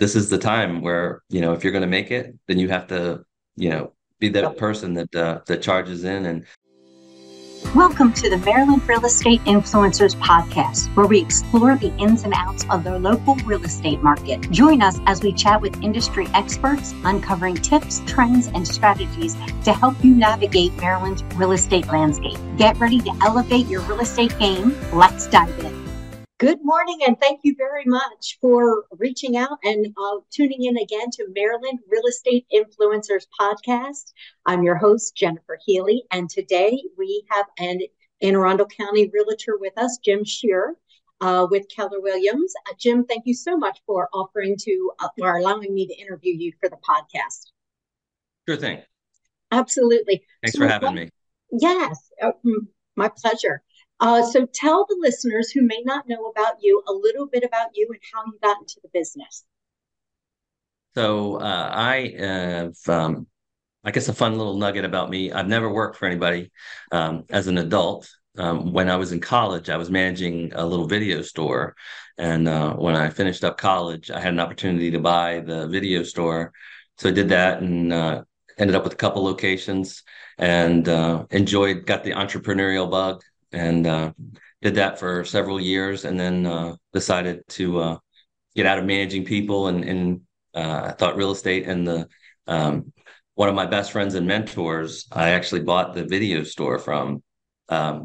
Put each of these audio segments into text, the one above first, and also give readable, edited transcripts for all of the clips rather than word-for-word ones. this is the time where, you know, if you're going to make it, then you have to, you know, be that person that that charges in. And welcome to the Maryland Real Estate Influencers Podcast, where we explore the ins and outs of the local real estate market. Join us as we chat with industry experts, uncovering tips, trends, and strategies to help you navigate Maryland's real estate landscape. Get ready to elevate your real estate game. Let's dive in. Good morning, and thank you very much for reaching out and tuning in again to Maryland Real Estate Influencers Podcast. I'm your host, Jennifer Healy, and today we have an Anne Arundel County realtor with us, James Schaecher, with Keller Williams. Jim, thank you so much for offering to, or allowing me to interview you for the podcast. Sure thing. Absolutely. Thanks for having me. Yes, my pleasure. So tell the listeners who may not know about you a little bit about you and how you got into the business. So I have, I guess, a fun little nugget about me. I've never worked for anybody as an adult. When I was in college, I was managing a little video store. And when I finished up college, I had an opportunity to buy the video store. So I did that and ended up with a couple locations and got the entrepreneurial bug. And did that for several years, and then decided to get out of managing people. And I thought real estate and the one of my best friends and mentors, I actually bought the video store from.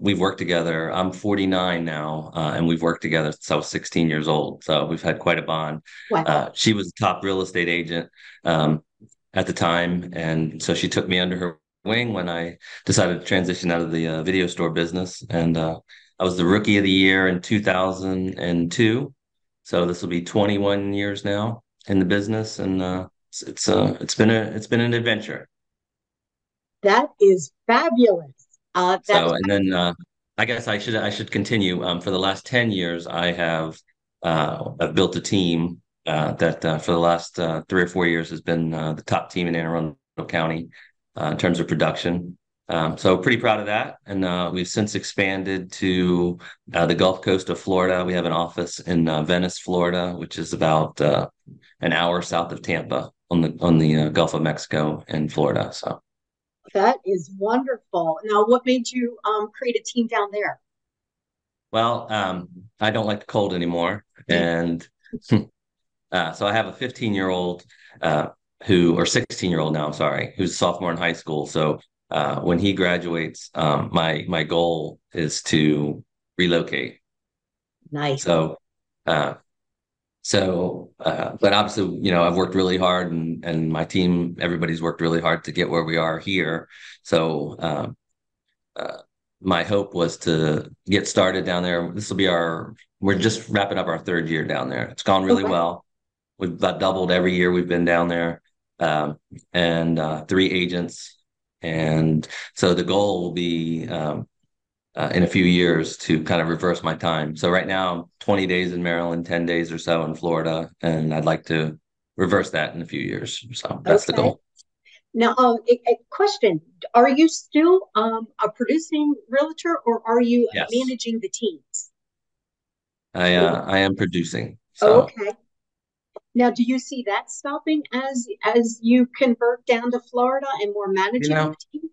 We've worked together. I'm 49 now, and we've worked together since I was 16 years old. So we've had quite a bond. Wow. She was a top real estate agent at the time, and so she took me under her wing when I decided to transition out of the video store business. And I was the rookie of the year in 2002. So this will be 21 years now in the business. And it's been an adventure. That is fabulous. I guess I should continue. For the last 10 years, I have I've built a team that for the last 3 or 4 years has been the top team in Anne Arundel County. In terms of production. So pretty proud of that. And we've since expanded to the Gulf Coast of Florida. We have an office in Venice, Florida, which is about an hour south of Tampa on the Gulf of Mexico and Florida. So that is wonderful. Now, what made you create a team down there? Well, I don't like the cold anymore. And so I have a 16-year-old now, I'm sorry, who's a sophomore in high school. So when he graduates, my goal is to relocate. Nice. So but obviously, you know, I've worked really hard and my team, everybody's worked really hard to get where we are here. So my hope was to get started down there. We're just wrapping up our third year down there. It's gone really well. We've about doubled every year we've been down there. And 3 agents. And so the goal will be in a few years to kind of reverse my time. So right now, I'm 20 days in Maryland, 10 days or so in Florida, and I'd like to reverse that in a few years. So that's the goal. Now, a question. Are you still a producing realtor, or are you managing the teams? I am producing. So. Oh, okay. Now, do you see that stopping as you convert down to Florida and more managing the team?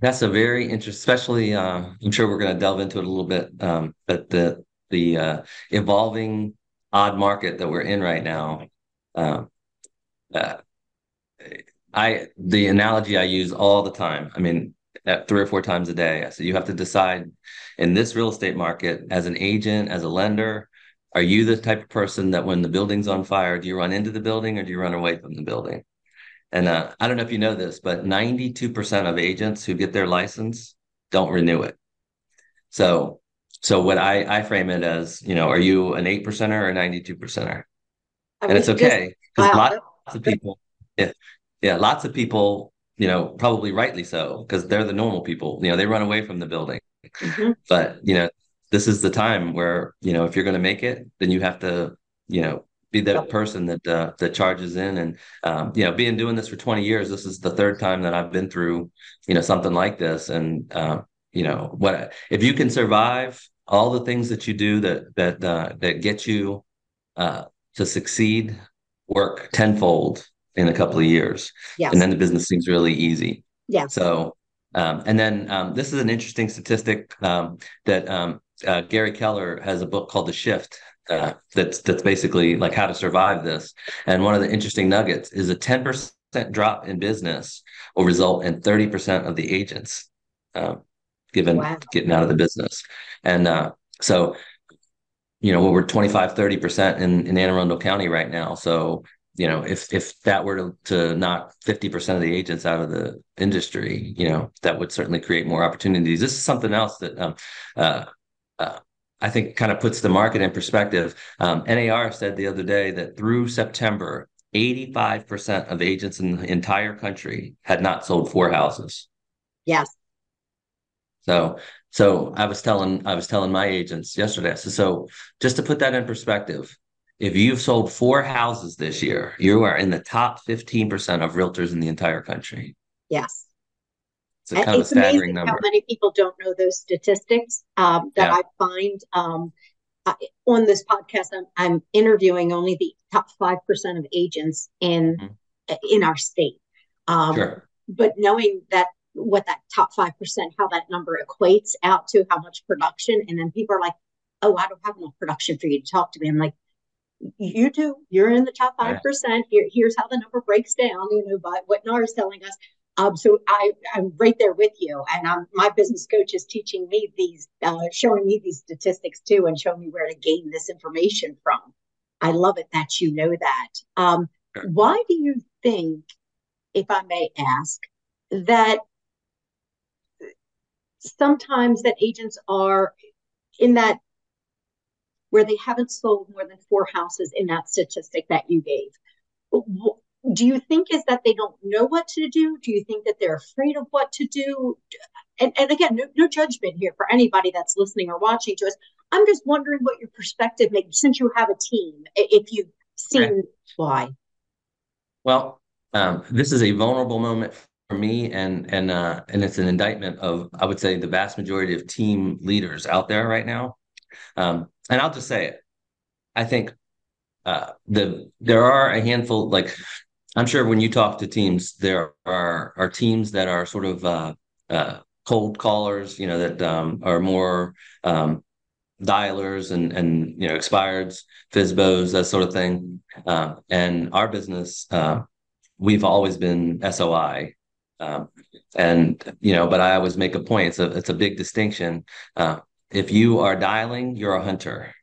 That's a very interesting, especially I'm sure we're going to delve into it a little bit, but the evolving odd market that we're in right now, the analogy I use all the time, I mean, 3 or 4 times a day, I say you have to decide in this real estate market as an agent, as a lender, are you the type of person that when the building's on fire, do you run into the building or do you run away from the building? And I don't know if you know this, but 92% of agents who get their license don't renew it. So what I frame it as, you know, are you an 8%er or a 92%er? And it's okay. Because lots of people, lots of people, you know, probably rightly so, because they're the normal people, you know, they run away from the building. Mm-hmm. But, you know, this is the time where, you know, if you're going to make it, then you have to, you know, be that person that charges in. And, you know, doing this for 20 years, this is the 3rd time that I've been through, you know, something like this. And, you know, if you can survive all the things that you do that get you to succeed, work tenfold in a couple of years. Yes. And then the business seems really easy. Yeah. So, and then this is an interesting statistic that Gary Keller has a book called The Shift. That's basically like how to survive this. And one of the interesting nuggets is a 10% drop in business will result in 30% of the agents getting out of the business. And so, you know, we're 25-30% in Anne Arundel County right now. So, you know, if that were to knock 50% of the agents out of the industry, you know, that would certainly create more opportunities. This is something else that I think kind of puts the market in perspective. NAR said the other day that through September, 85% of agents in the entire country had not sold 4 houses. Yes. So I was telling my agents yesterday. So just to put that in perspective, if you've sold 4 houses this year, you are in the top 15% of realtors in the entire country. Yes. It's staggering number. How many people don't know those statistics I find on this podcast. I'm interviewing only the top 5% of agents in our state. But knowing that what that top 5%, how that number equates out to how much production. And then people are like, oh, I don't have enough production for you to talk to me. I'm like, you do. You're in the top 5%. Yeah. Here's how the number breaks down, you know, by what NAR is telling us. So I'm right there with you, and my business coach is teaching me these, showing me these statistics too, and showing me where to gain this information from. I love it that you know that. Why do you think, if I may ask, that sometimes that agents are in that where they haven't sold more than 4 houses in that statistic that you gave? Do you think is that they don't know what to do? Do you think that they're afraid of what to do? And again, no judgment here for anybody that's listening or watching to us. I'm just wondering what your perspective may, since you have a team, if you've seen why. Well, this is a vulnerable moment for me, and it's an indictment of, I would say, the vast majority of team leaders out there right now. And I'll just say it. I think there are a handful, like, I'm sure when you talk to teams, there are teams that are sort of cold callers, you know, that are more dialers and you know, expireds, FSBOs, that sort of thing. And our business, we've always been SOI, and you know, but I always make a point. It's a big distinction. If you are dialing, you're a hunter,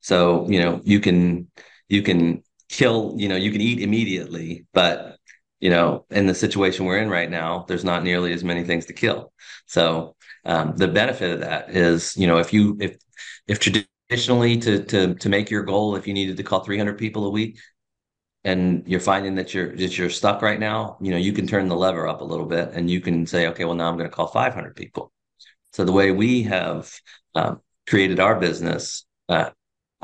so you know you can kill, you know, you can eat immediately, but, you know, in the situation we're in right now, there's not nearly as many things to kill. So the benefit of that is, you know, if traditionally to make your goal, if you needed to call 300 people a week and you're finding that you're stuck right now, you know, you can turn the lever up a little bit and you can say, okay, well, now I'm going to call 500 people. So the way we have created our business,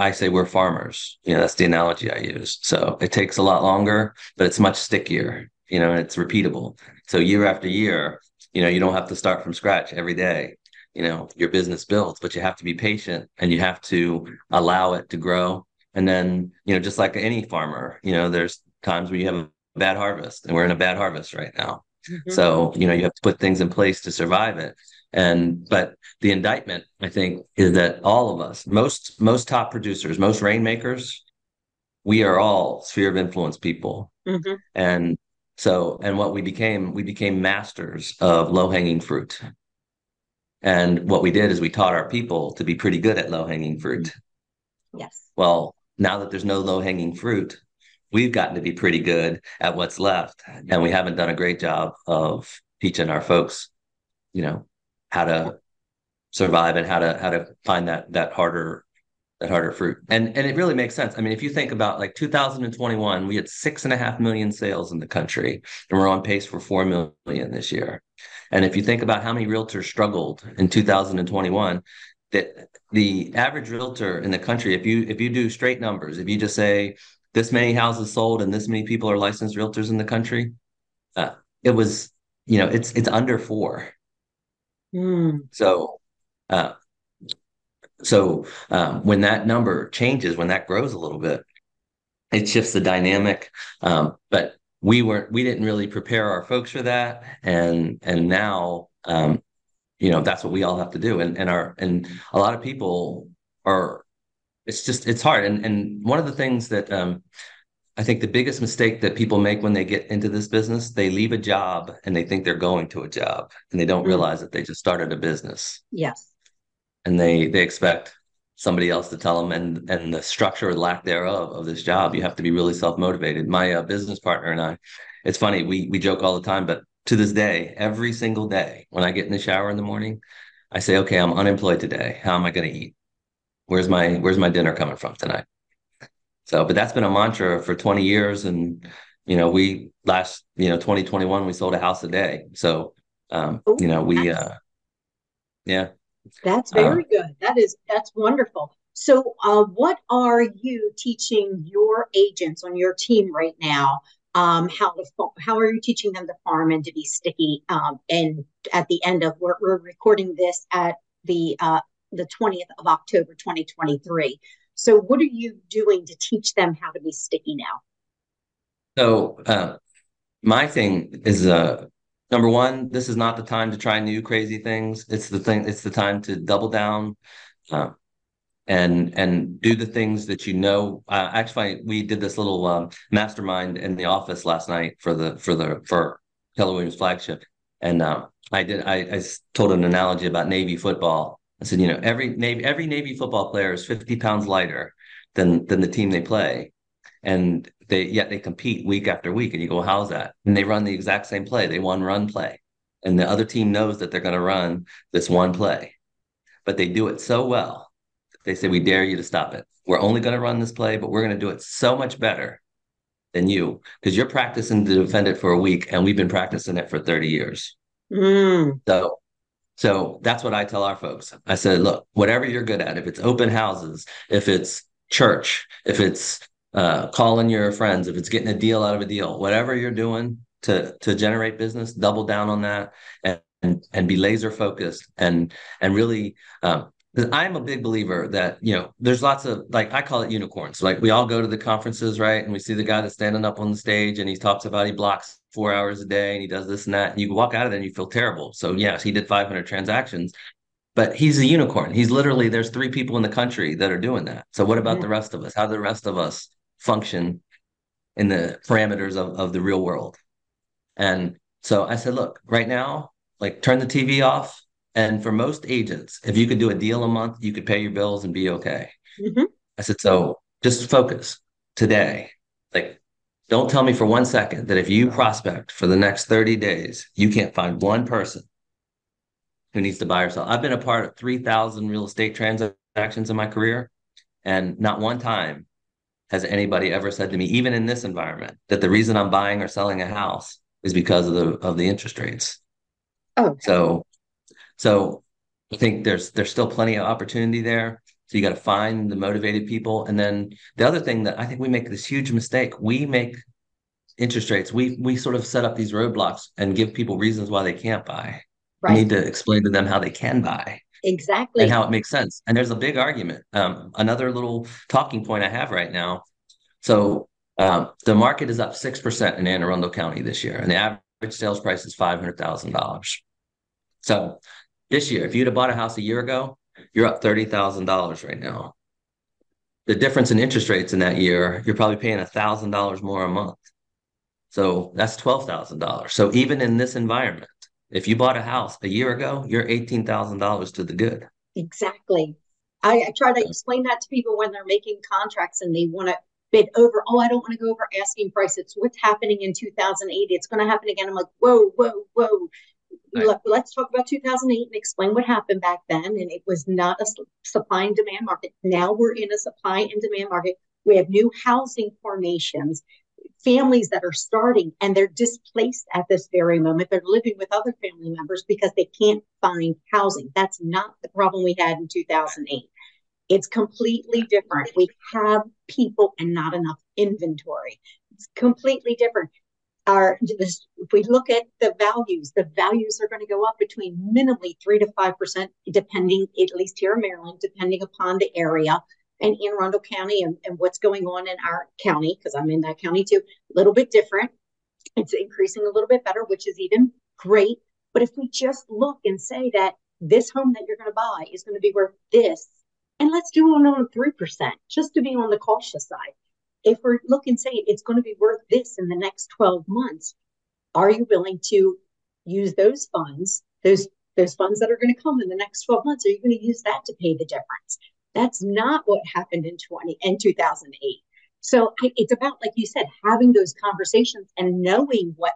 I say we're farmers. You know, that's the analogy I use. So it takes a lot longer, but it's much stickier, you know, and it's repeatable. So year after year, you know, you don't have to start from scratch every day. You know, your business builds, but you have to be patient and you have to allow it to grow. And then, you know, just like any farmer, you know, there's times where you have a bad harvest, and we're in a bad harvest right now. Mm-hmm. So, you know, you have to put things in place to survive it. But the indictment, I think, is that all of us, most top producers, most rainmakers, we are all sphere of influence people. Mm-hmm. And so, and what we became masters of low-hanging fruit. And what we did is we taught our people to be pretty good at low-hanging fruit. Yes. Well, now that there's no low-hanging fruit, we've gotten to be pretty good at what's left. And we haven't done a great job of teaching our folks, you know, how to survive and how to find that harder fruit. And it really makes sense. I mean, if you think about like 2021, we had 6.5 million sales in the country, and we're on pace for 4 million this year. And if you think about how many realtors struggled in 2021, that the average realtor in the country, if you do straight numbers, if you just say this many houses sold and this many people are licensed realtors in the country, it was, you know, it's under 4. So when that number changes, when that grows a little bit, it shifts the dynamic. But we didn't really prepare our folks for that. And now, that's what we all have to do. And a lot of people are, it's hard. And one of the things that, I think the biggest mistake that people make when they get into this business, they leave a job and they think they're going to a job, and they don't realize that they just started a business. Yes. And they expect somebody else to tell them, and the structure or lack thereof of this job, you have to be really self-motivated. My business partner and I, it's funny, we joke all the time, but to this day, every single day when I get in the shower in the morning, I say, okay, I'm unemployed today. How am I going to eat? Where's my dinner coming from tonight? So, but that's been a mantra for 20 years. And, 2021, we sold a house a day. So, yeah. That's very good. That's wonderful. So what are you teaching your agents on your team right now? How are you teaching them to farm and to be sticky? And at the end of, we're recording this at the 20th of October, 2023. So what are you doing to teach them how to be sticky now? So my thing is, number one, this is not the time to try new crazy things. It's the time to double down and do the things that you know. Actually, we did this little mastermind in the office last night for Keller Williams flagship. And I told an analogy about Navy football. I said, every Navy football player is 50 pounds lighter than the team they play. And yet they compete week after week. And you go, well, how's that? And they run the exact same play. They run play. And the other team knows that they're going to run this one play. But they do it so well. They say, we dare you to stop it. We're only going to run this play, but we're going to do it so much better than you, because you're practicing to defend it for a week. And we've been practicing it for 30 years. Mm. So that's what I tell our folks. I said, look, whatever you're good at, if it's open houses, if it's church, if it's calling your friends, if it's getting a deal out of a deal, whatever you're doing to generate business, double down on that and be laser focused and really, I'm a big believer that, there's lots of, like, I call it unicorns. Like, we all go to the conferences, right? And we see the guy that's standing up on the stage and he talks about he blocks 4 hours a day and he does this and that. And you walk out of there and you feel terrible. So yes, he did 500 transactions, but he's a unicorn. He's literally, there's 3 people in the country that are doing that. So what about the rest of us? How do the rest of us function in the parameters of the real world? And so I said, look, right now, like, turn the TV off. And for most agents, if you could do a deal a month, you could pay your bills and be okay. Mm-hmm. I said, so just focus today. Like, don't tell me for 1 second that if you prospect for the next 30 days, you can't find one person who needs to buy or sell. I've been a part of 3,000 real estate transactions in my career. And not one time has anybody ever said to me, even in this environment, that the reason I'm buying or selling a house is because of the interest rates. Oh, okay. So I think there's still plenty of opportunity there. So you got to find the motivated people. And then the other thing that I think we make this huge mistake, we make interest rates. We sort of set up these roadblocks and give people reasons why they can't buy. Right. We need to explain to them how they can buy. Exactly. And how it makes sense. And there's a big argument. Another little talking point I have right now. So the market is up 6% in Anne Arundel County this year. And the average sales price is $500,000. So this year, if you'd have bought a house a year ago, you're up $30,000 right now. The difference in interest rates in that year, you're probably paying $1,000 more a month. So that's $12,000. So even in this environment, if you bought a house a year ago, you're $18,000 to the good. Exactly. I try to explain that to people when they're making contracts and they want to bid over. Oh, I don't want to go over asking price. It's what's happening in 2008. It's going to happen again. I'm like, whoa, whoa, whoa. Look, let's talk about 2008 and explain what happened back then. And it was not a supply and demand market. Now we're in a supply and demand market. We have new housing formations, families that are starting, and they're displaced at this very moment. They're living with other family members because they can't find housing. That's not the problem we had in 2008. It's completely different. We have people and not enough inventory. It's completely different. If we look at the values are going to go up between minimally 3 to 5%, depending, at least here in Maryland, depending upon the area. in Anne Arundel County and what's going on in our county, because I'm in that county too, a little bit different. It's increasing a little bit better, which is even great. But if we just look and say that this home that you're going to buy is going to be worth this, and let's do it on 3%, just to be on the cautious side. If we're looking, say it's going to be worth this in the next 12 months, are you willing to use those funds, those funds that are going to come in the next 12 months? Are you going to use that to pay the difference? That's not what happened in 2008. So it's about, like you said, having those conversations and knowing what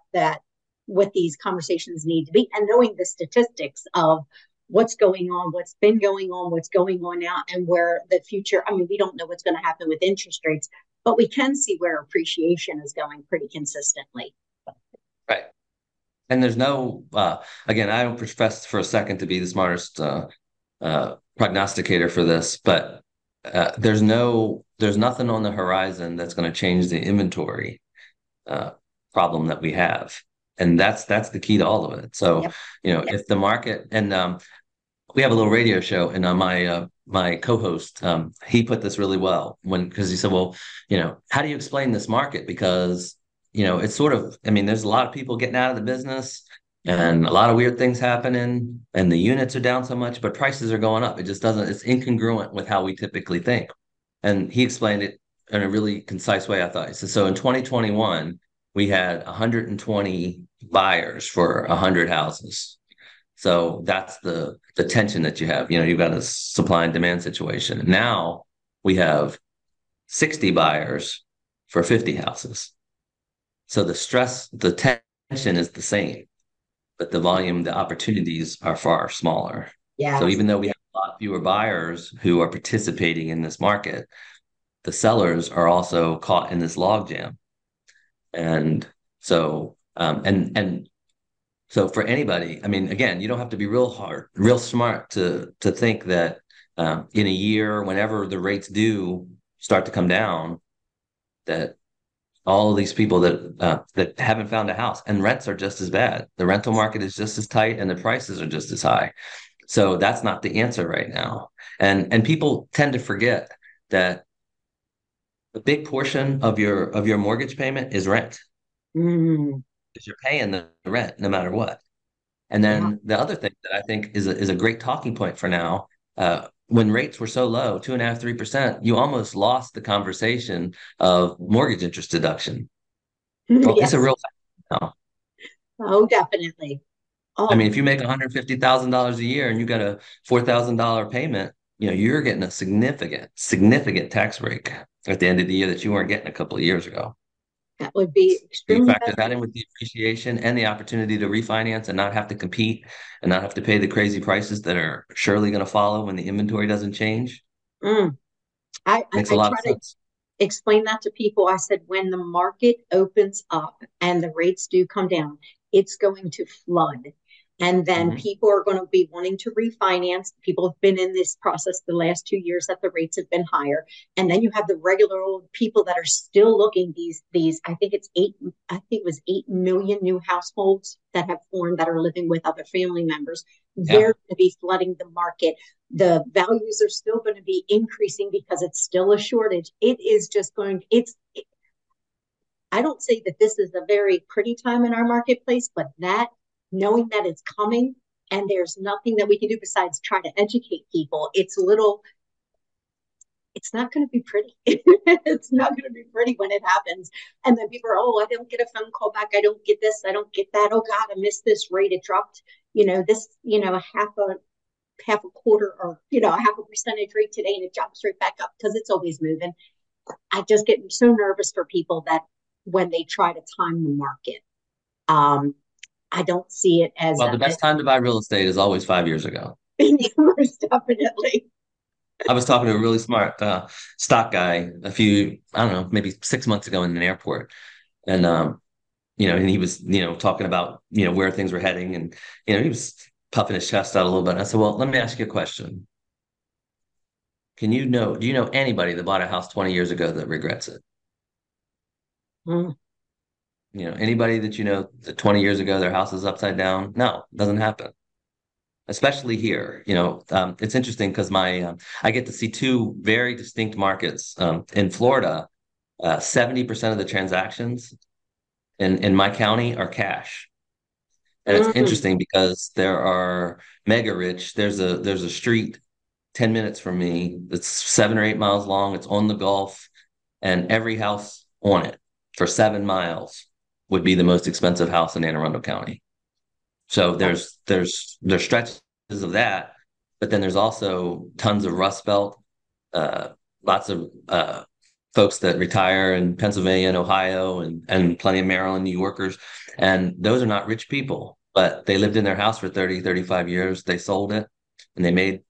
these conversations need to be, and knowing the statistics of what's going on, what's been going on, what's going on now, and where the future. I mean, we don't know what's going to happen with interest rates, but we can see where appreciation is going pretty consistently. Right. And there's no, again, I don't profess for a second to be the smartest prognosticator for this, but there's nothing on the horizon that's going to change the inventory problem that we have. And that's the key to all of it. So, yep. If the market, and we have a little radio show, and my co-host, he put this really well because he said, well, how do you explain this market? Because, it's sort of, I mean, there's a lot of people getting out of the business and a lot of weird things happening, and the units are down so much, but prices are going up. It just doesn't, it's incongruent with how we typically think. And he explained it in a really concise way, I thought. He said, so in 2021, we had 120 buyers for 100 houses. So that's the tension that you have. You've got a supply and demand situation. Now we have 60 buyers for 50 houses. So the stress, the tension is the same, but the volume, the opportunities are far smaller. Yeah. So even though we have a lot fewer buyers who are participating in this market, the sellers are also caught in this logjam. And so, so for anybody, I mean, again, you don't have to be real smart to think that in a year, whenever the rates do start to come down, that all of these people that haven't found a house, and rents are just as bad. The rental market is just as tight, and the prices are just as high. So that's not the answer right now. And people tend to forget that a big portion of your mortgage payment is rent. Mm. Because you're paying the rent no matter what. And then the other thing that I think is a great talking point for now, when rates were so low, 2.5%, 3%, you almost lost the conversation of mortgage interest deduction. Well, yes. It's a real fact now. Oh, definitely. Oh. I mean, if you make $150,000 a year and you got a $4,000 payment, you're getting a significant tax break at the end of the year that you weren't getting a couple of years ago. That would be extremely. You factor that in with the appreciation and the opportunity to refinance and not have to compete and not have to pay the crazy prices that are surely going to follow when the inventory doesn't change. Mm. I try to explain that to people. I said, when the market opens up and the rates do come down, it's going to flood. And then people are going to be wanting to refinance. People have been in this process the last 2 years that the rates have been higher. And then you have the regular old people that are still looking. These I think it was 8 million new households that have formed that are living with other family members. Yeah. They're going to be flooding the market. The values are still going to be increasing because it's still a shortage. It is just going. I don't say that this is a very pretty time in our marketplace, but that. Knowing that it's coming and there's nothing that we can do besides try to educate people. It's not going to be pretty. It's not going to be pretty when it happens. And then people are, I don't get a phone call back. I don't get this. I don't get that. Oh God, I missed this rate. It dropped, this, a half a quarter or, a half a percentage rate today, and it jumps right back up because it's always moving. I just get so nervous for people that when they try to time the market, I don't see it as... Well, the best time to buy real estate is always 5 years ago. Definitely. I was talking to a really smart stock guy maybe 6 months ago in an airport. And, and he was, talking about, where things were heading. And, he was puffing his chest out a little bit. And I said, well, let me ask you a question. Do you know anybody that bought a house 20 years ago that regrets it? Hmm. Anybody that that 20 years ago, their house is upside down? No, it doesn't happen. especially here. You know, it's interesting because my I get to see two very distinct markets. In Florida, 70% of the transactions in my county are cash. And it's interesting because there are mega rich. There's a street 10 minutes from me that's 7 or 8 miles long. It's on the Gulf, and every house on it for 7 miles would be the most expensive house in Anne Arundel County. So there's stretches of that, but then there's also tons of Rust Belt, lots of folks that retire in Pennsylvania and Ohio, and plenty of Maryland, New Yorkers. And those are not rich people, but they lived in their house for 30, 35 years. They sold it and they made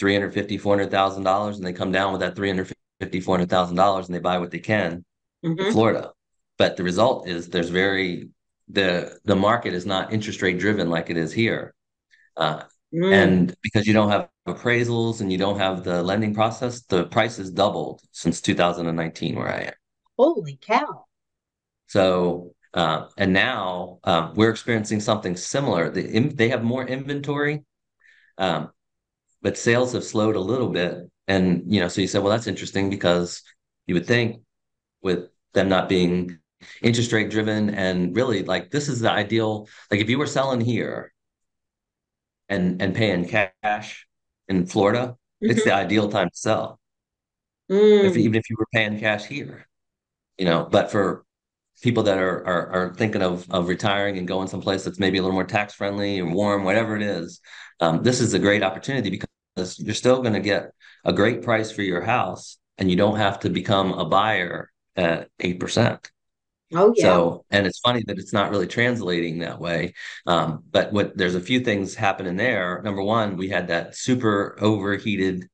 $350,000, $400,000. And they come down with that $350,000, $400,000 and they buy what they can in Florida. But the result is there's the market is not interest rate driven like it is here. And because you don't have appraisals and you don't have the lending process, the price has doubled since 2019 where I am. Holy cow. So, and now we're experiencing something similar. They have more inventory, but sales have slowed a little bit. And, you know, so you said, well, that's interesting because you would think with them not being interest rate driven and really like this is the ideal, like if you were selling here and paying cash in Florida, it's the ideal time to sell. Even if you were paying cash here, you know, but for people that are thinking of retiring and going someplace that's maybe a little more tax friendly and warm, whatever it is, this is a great opportunity because you're still going to get a great price for your house and you don't have to become a buyer at 8%. Oh yeah. So, and it's funny that it's not really translating that way. But there's a few things happening there. Number one, we had that super overheated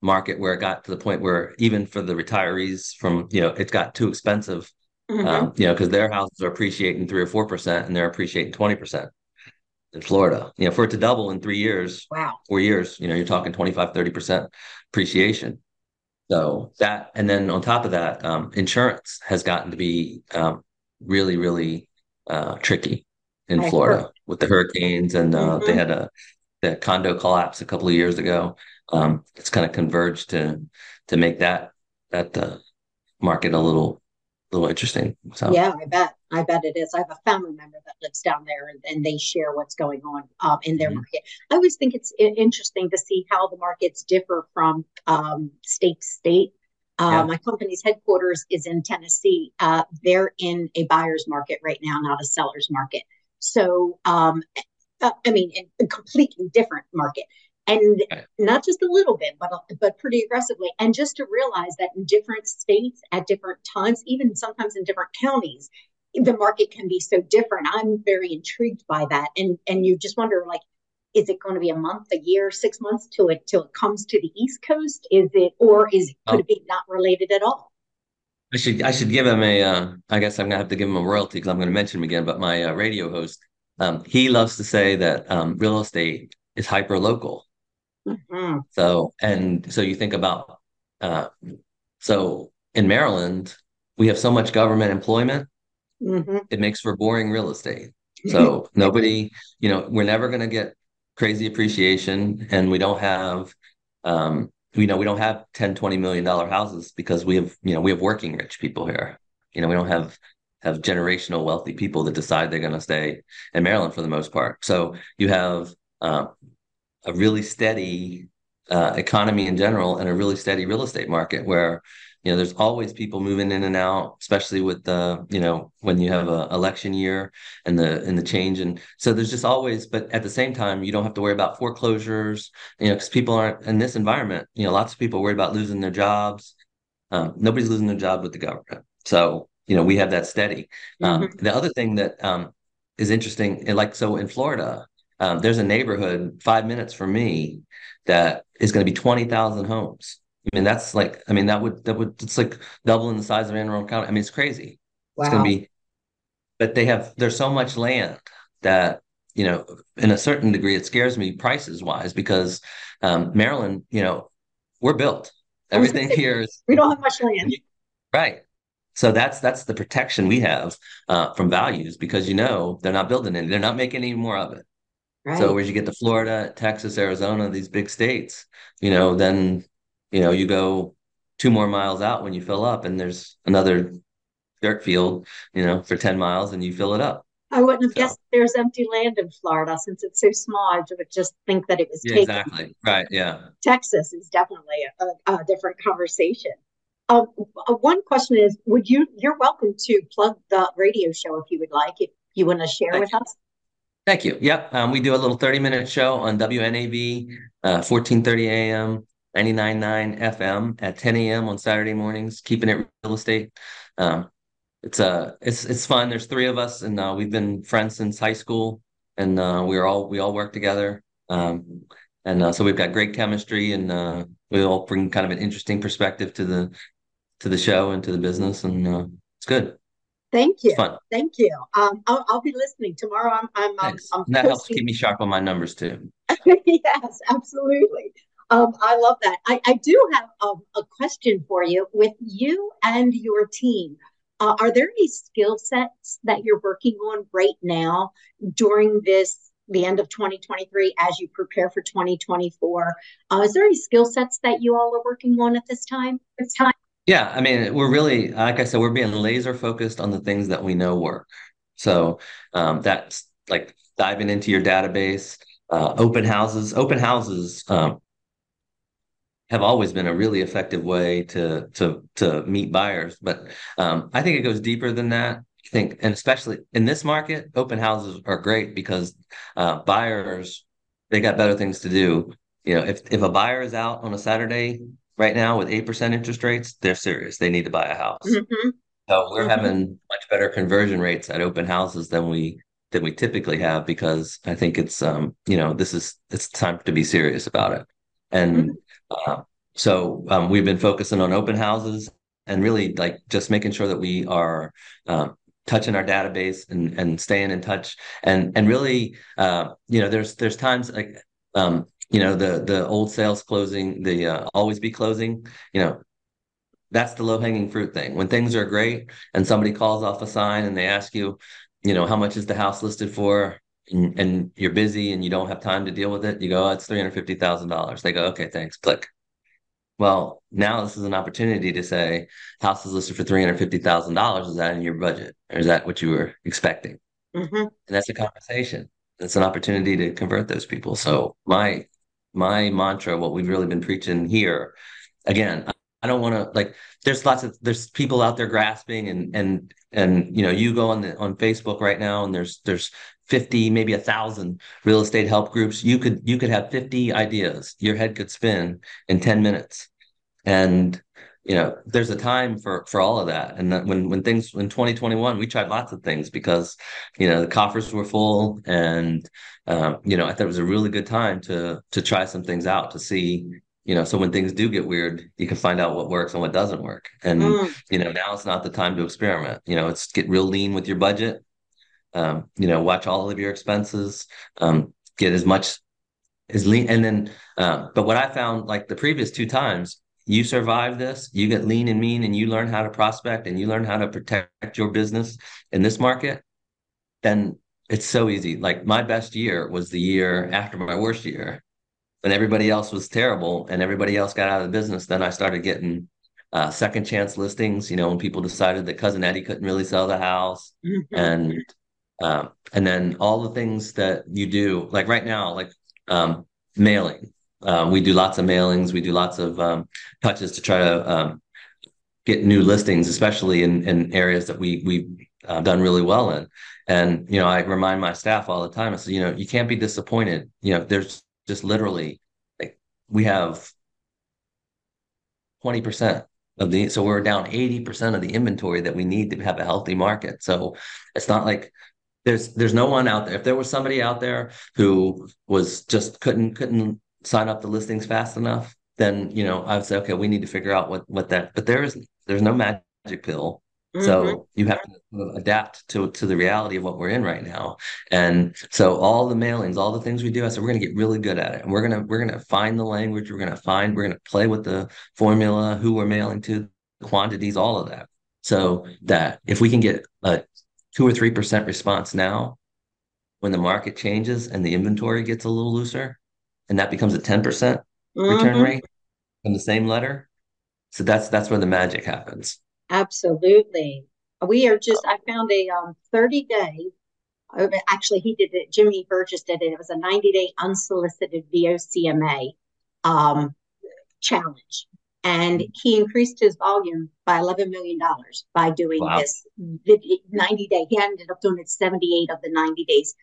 market where it got to the point where even for the retirees from, you know, it got too expensive, you know, because their houses are appreciating 3 or 4% and they're appreciating 20% in Florida, you know, for it to double in 3 years, 4 years, you know, you're talking 25, 30% appreciation. So that, and then on top of that, insurance has gotten to be really, really tricky in Florida with the hurricanes, and they had the condo collapse a couple of years ago. It's kind of converged to make that market a little interesting. So yeah, I bet it is. I have a family member that lives down there, and they share what's going on in their market. I always think it's interesting to see how the markets differ from state to state. My company's headquarters is in Tennessee. They're in a buyer's market right now, not a seller's market. So, I mean, a completely different market. And not just a little bit, but pretty aggressively. And just to realize that in different states at different times, even sometimes in different counties, the market can be so different. I'm very intrigued by that. And you just wonder, like, is it going to be a month, a year, 6 months till it comes to the East Coast? Could it be not related at all? I should give him I guess I'm going to have to give him a royalty because I'm going to mention him again, but my radio host, he loves to say that real estate is hyper-local. So you think about, so in Maryland, we have so much government employment, it makes for boring real estate. So nobody, you know, we're never going to get crazy appreciation, and we don't have, you know, we don't have $10-20 million houses because we have working rich people here. You know, we don't have generational wealthy people that decide they're going to stay in Maryland for the most part. So you have a really steady economy in general and a really steady real estate market where, you know, there's always people moving in and out, especially with the, you know, when you have a election year and the change. And so there's just always, but at the same time, you don't have to worry about foreclosures, you know, because people aren't in this environment, you know, lots of people worry about losing their jobs. Nobody's losing their job with the government. So, you know, we have that steady. The other thing that is interesting, and like, so in Florida, there's a neighborhood 5 minutes from me that is going to be 20,000 homes. I mean, that's like, I mean, that would, it's like doubling the size of Anne Arundel County. I mean, it's crazy. Wow. It's going to be, but there's so much land that, you know, in a certain degree, it scares me prices wise because Maryland, you know, we're built. Everything here is. We don't have much land. Right. So that's the protection we have from values because, you know, they're not building any, they're not making any more of it. Right. So as you get to Florida, Texas, Arizona, these big states, then, you go 2 more miles out when you fill up and there's another dirt field, for 10 miles and you fill it up. I wouldn't have guessed there's empty land in Florida since it's so small. I would just think that it was taken. Exactly. Right. Yeah. Texas is definitely a different conversation. One question is, you're welcome to plug the radio show if you would like, if you want to share with us. Thank you. Yep. We do a little 30-minute show on WNAV, 1430 AM, 99.9 FM at 10 AM on Saturday mornings, keeping it real estate. It's fun. There's 3 of us and we've been friends since high school and we all work together. So we've got great chemistry and we all bring kind of an interesting perspective to the show and to the business, and it's good. Thank you. Thank you. I'll be listening tomorrow. I'm that helps keep me sharp on my numbers too. Yes, absolutely. I love that. I do have a question for you. With you and your team, are there any skill sets that you're working on right now during the end of 2023 as you prepare for 2024? Is there any skill sets that you all are working on at this time? Yeah, I mean, we're really, like I said, we're being laser focused on the things that we know work. So that's like diving into your database, open houses. Open houses have always been a really effective way to meet buyers. But I think it goes deeper than that. I think, and especially in this market, open houses are great because buyers, they got better things to do. If a buyer is out on a Saturday right now with 8% interest rates, they're serious. They need to buy a house. Mm-hmm. So we're having much better conversion rates at open houses than we typically have, because I think it's it's time to be serious about it. And so we've been focusing on open houses and really like just making sure that we are touching our database and staying in touch. And really there's times like the old sales closing, the always be closing, that's the low hanging fruit thing. When things are great and somebody calls off a sign and they ask you, how much is the house listed for, and you're busy and you don't have time to deal with it, you go, it's $350,000. They go, okay, thanks, click. Well, now this is an opportunity to say, house is listed for $350,000. Is that in your budget? Or is that what you were expecting? Mm-hmm. And that's a conversation. It's an opportunity to convert those people. So my mantra, what we've really been preaching here, again, I don't want to, like, there's people out there grasping and you go on Facebook right now and there's 50, maybe 1,000 real estate help groups. You could have 50 ideas. Your head could spin in 10 minutes. And there's a time for all of that. And that when 2021, we tried lots of things because, the coffers were full and, I thought it was a really good time to try some things out to see, so when things do get weird, you can find out what works and what doesn't work. And, now it's not the time to experiment, it's get real lean with your budget, watch all of your expenses, get as much as lean. And then, but what I found like the previous 2 times, you survive this, you get lean and mean, and you learn how to prospect and you learn how to protect your business in this market, then it's so easy. Like my best year was the year after my worst year, when everybody else was terrible and everybody else got out of the business. Then I started getting second chance listings, when people decided that Cousin Eddie couldn't really sell the house. And then all the things that you do, like right now, like mailing. We do lots of mailings. We do lots of touches to try to get new listings, especially in areas that we've done really well in. And, I remind my staff all the time, I say, you can't be disappointed. There's just literally, like, we have 20% of so we're down 80% of the inventory that we need to have a healthy market. So it's not like, there's no one out there. If there was somebody out there who was just couldn't sign up the listings fast enough, then I would say, okay, we need to figure out what that. But there's no magic pill, so you have to adapt to the reality of what we're in right now. And so all the mailings, all the things we do, I said we're going to get really good at it, and we're going to find the language, we're going to play with the formula, who we're mailing to, the quantities, all of that, so that if we can get a 2 or 3% response now, when the market changes and the inventory gets a little looser, and that becomes a 10% return rate on the same letter. So that's where the magic happens. Absolutely. We are just, I found a 30-day, actually he did it, Jimmy Burgess did it. It was a 90-day unsolicited VOCMA challenge. And he increased his volume by $11 million by doing this 90-day. He ended up doing it 78 of the 90 days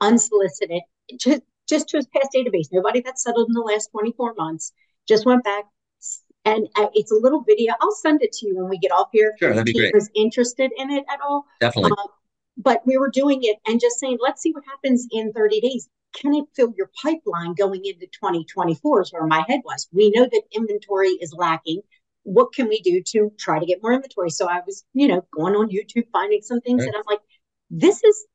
unsolicited, just to his past database. Nobody that settled in the last 24 months just went back. And it's a little video. I'll send it to you when we get off here. Sure, that'd be great. If he was interested in it at all. Definitely. But we were doing it and just saying, let's see what happens in 30 days. Can it fill your pipeline going into 2024 is where my head was. We know that inventory is lacking. What can we do to try to get more inventory? So I was, going on YouTube, finding some things, and I'm like, this is,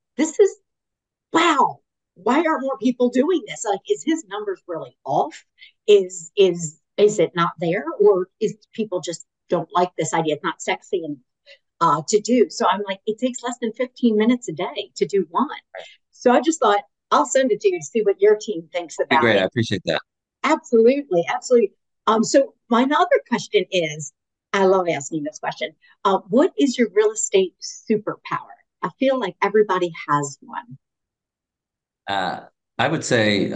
wow. Why aren't more people doing this? Like, is his numbers really off? Is it not there? Or is people just don't like this idea? It's not sexy and to do. So I'm like, it takes less than 15 minutes a day to do one. So I just thought, I'll send it to you to see what your team thinks about it. I appreciate that. Absolutely. Absolutely. So my other question is, I love asking this question. What is your real estate superpower? I feel like everybody has one. I would say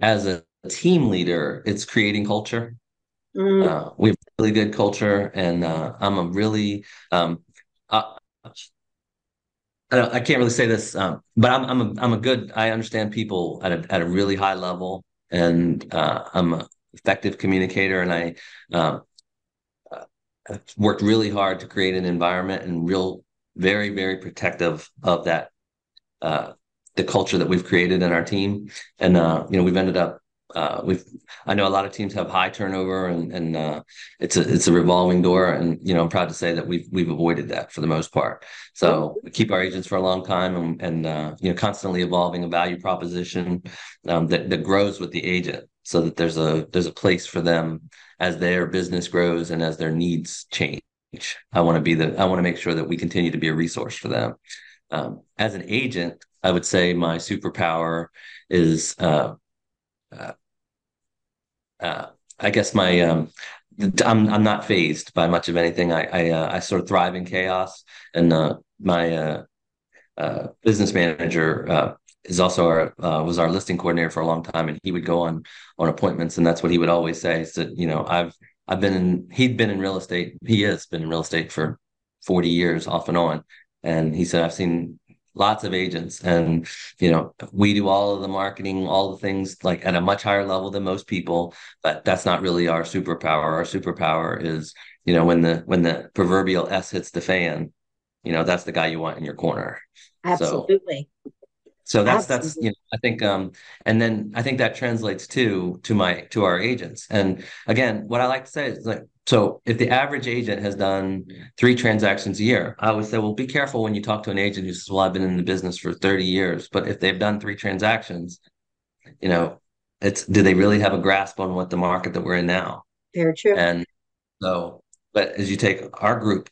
as a team leader, it's creating culture. We have really good culture, and I'm a really, I can't really say this, but I'm a good. I understand people at a really high level, and I'm an effective communicator. And I worked really hard to create an environment and very very protective of that the culture that we've created in our team. And we've ended up. I know a lot of teams have high turnover, and it's a revolving door, and I'm proud to say that we've avoided that for the most part. So we keep our agents for a long time, and constantly evolving a value proposition that grows with the agent, so that there's a place for them as their business grows and as their needs change. I want to make sure that we continue to be a resource for them. As an agent, I would say my superpower is. I guess my I'm not fazed by much of anything. I sort of thrive in chaos, and my business manager is also was our listing coordinator for a long time, and he would go on appointments, and that's what he would always say. Is that he has been in real estate for 40 years off and on, and he said I've seen lots of agents, and we do all of the marketing, all the things like at a much higher level than most people, but that's not really our superpower. Our superpower is, when the proverbial S hits the fan, that's the guy you want in your corner. Absolutely. So that's I think, and then I think that translates to our agents. And again, what I like to say is like, so if the average agent has done 3 transactions a year, I would say, well, be careful when you talk to an agent who says, well, I've been in the business for 30 years. But if they've done 3 transactions, do they really have a grasp on what the market that we're in now? Very true. And so, but as you take our group,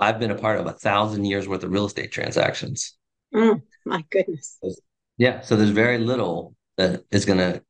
I've been a part of 1,000 years worth of real estate transactions. Oh, my goodness. Yeah. So there's very little that is going to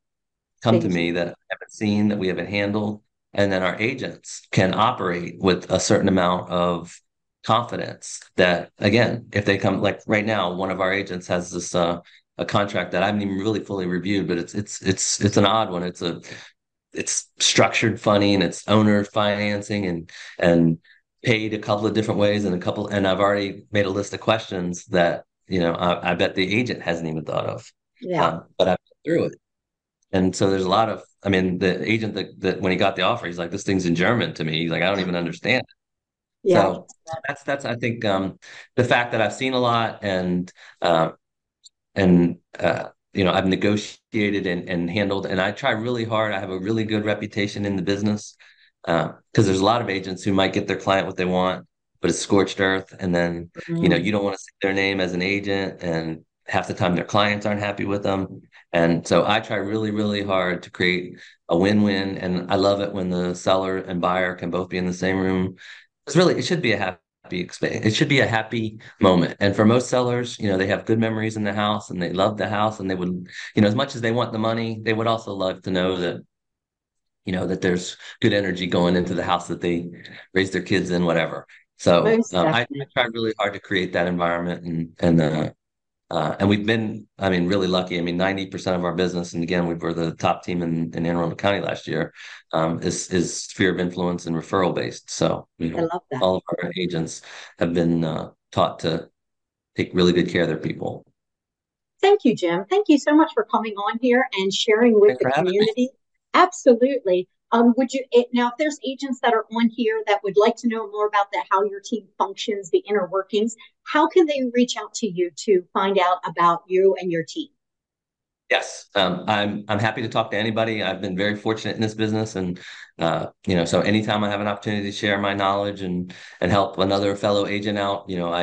come to me that I haven't seen, that we haven't handled. And then our agents can operate with a certain amount of confidence that, again, if they come, like right now, one of our agents has this a contract that I haven't even really fully reviewed, but it's an odd one. It's structured funny, and it's owner financing and paid a couple of different ways, and I've already made a list of questions that I bet the agent hasn't even thought of. Yeah, but I've been through it. And so there's a lot of, the agent that when he got the offer, he's like, this thing's in German to me. He's like, I don't even understand it. Yeah. So that's, I think, the fact that I've seen a lot and I've negotiated and handled, and I try really hard. I have a really good reputation in the business, because there's a lot of agents who might get their client what they want, but it's scorched earth. And then, you don't want to say their name as an agent, and half the time their clients aren't happy with them. And so I try really, really hard to create a win-win. And I love it when the seller and buyer can both be in the same room. It should be a happy happy experience. It should be a happy moment. And for most sellers, you know, they have good memories in the house and they love the house, and they would, you know, as much as they want the money, they would also love to know that, you know, that there's good energy going into the house that they raise their kids in, whatever. So I tried really hard to create that environment, and we've been, I mean, really lucky. I mean, 90% of our business, and again, we were the top team in Anne Arundel County last year, is sphere of influence and referral based. So all of our agents have been taught to take really good care of their people. Thank you, Jim. Thank you so much for coming on here and sharing with the community. Absolutely. Would you, now if there's agents that are on here that would like to know more about that, how your team functions, the inner workings, how can they reach out to you to find out about you and your team? Yes. I'm happy to talk to anybody. I've been very fortunate in this business, and, you know, so anytime I have an opportunity to share my knowledge and help another fellow agent out, you know,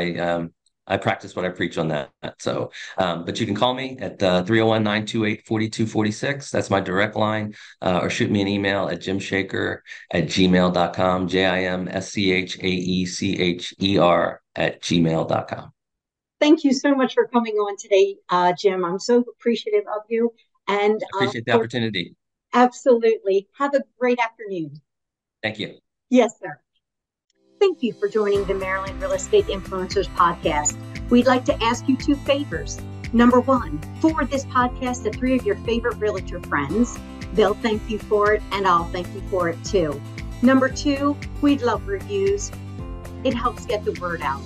I practice what I preach on that. So, but you can call me at 301-928-4246. That's my direct line, or shoot me an email at jimschaecher@gmail.com, JIMSCHAECHER@gmail.com. Thank you so much for coming on today, Jim. I'm so appreciative of you. And I appreciate the opportunity. Absolutely. Have a great afternoon. Thank you. Yes, sir. Thank you for joining the Maryland Real Estate Influencers Podcast. We'd like to ask you two favors. Number one, forward this podcast to three of your favorite realtor friends. They'll thank you for it, and I'll thank you for it too. Number two, we'd love reviews. It helps get the word out.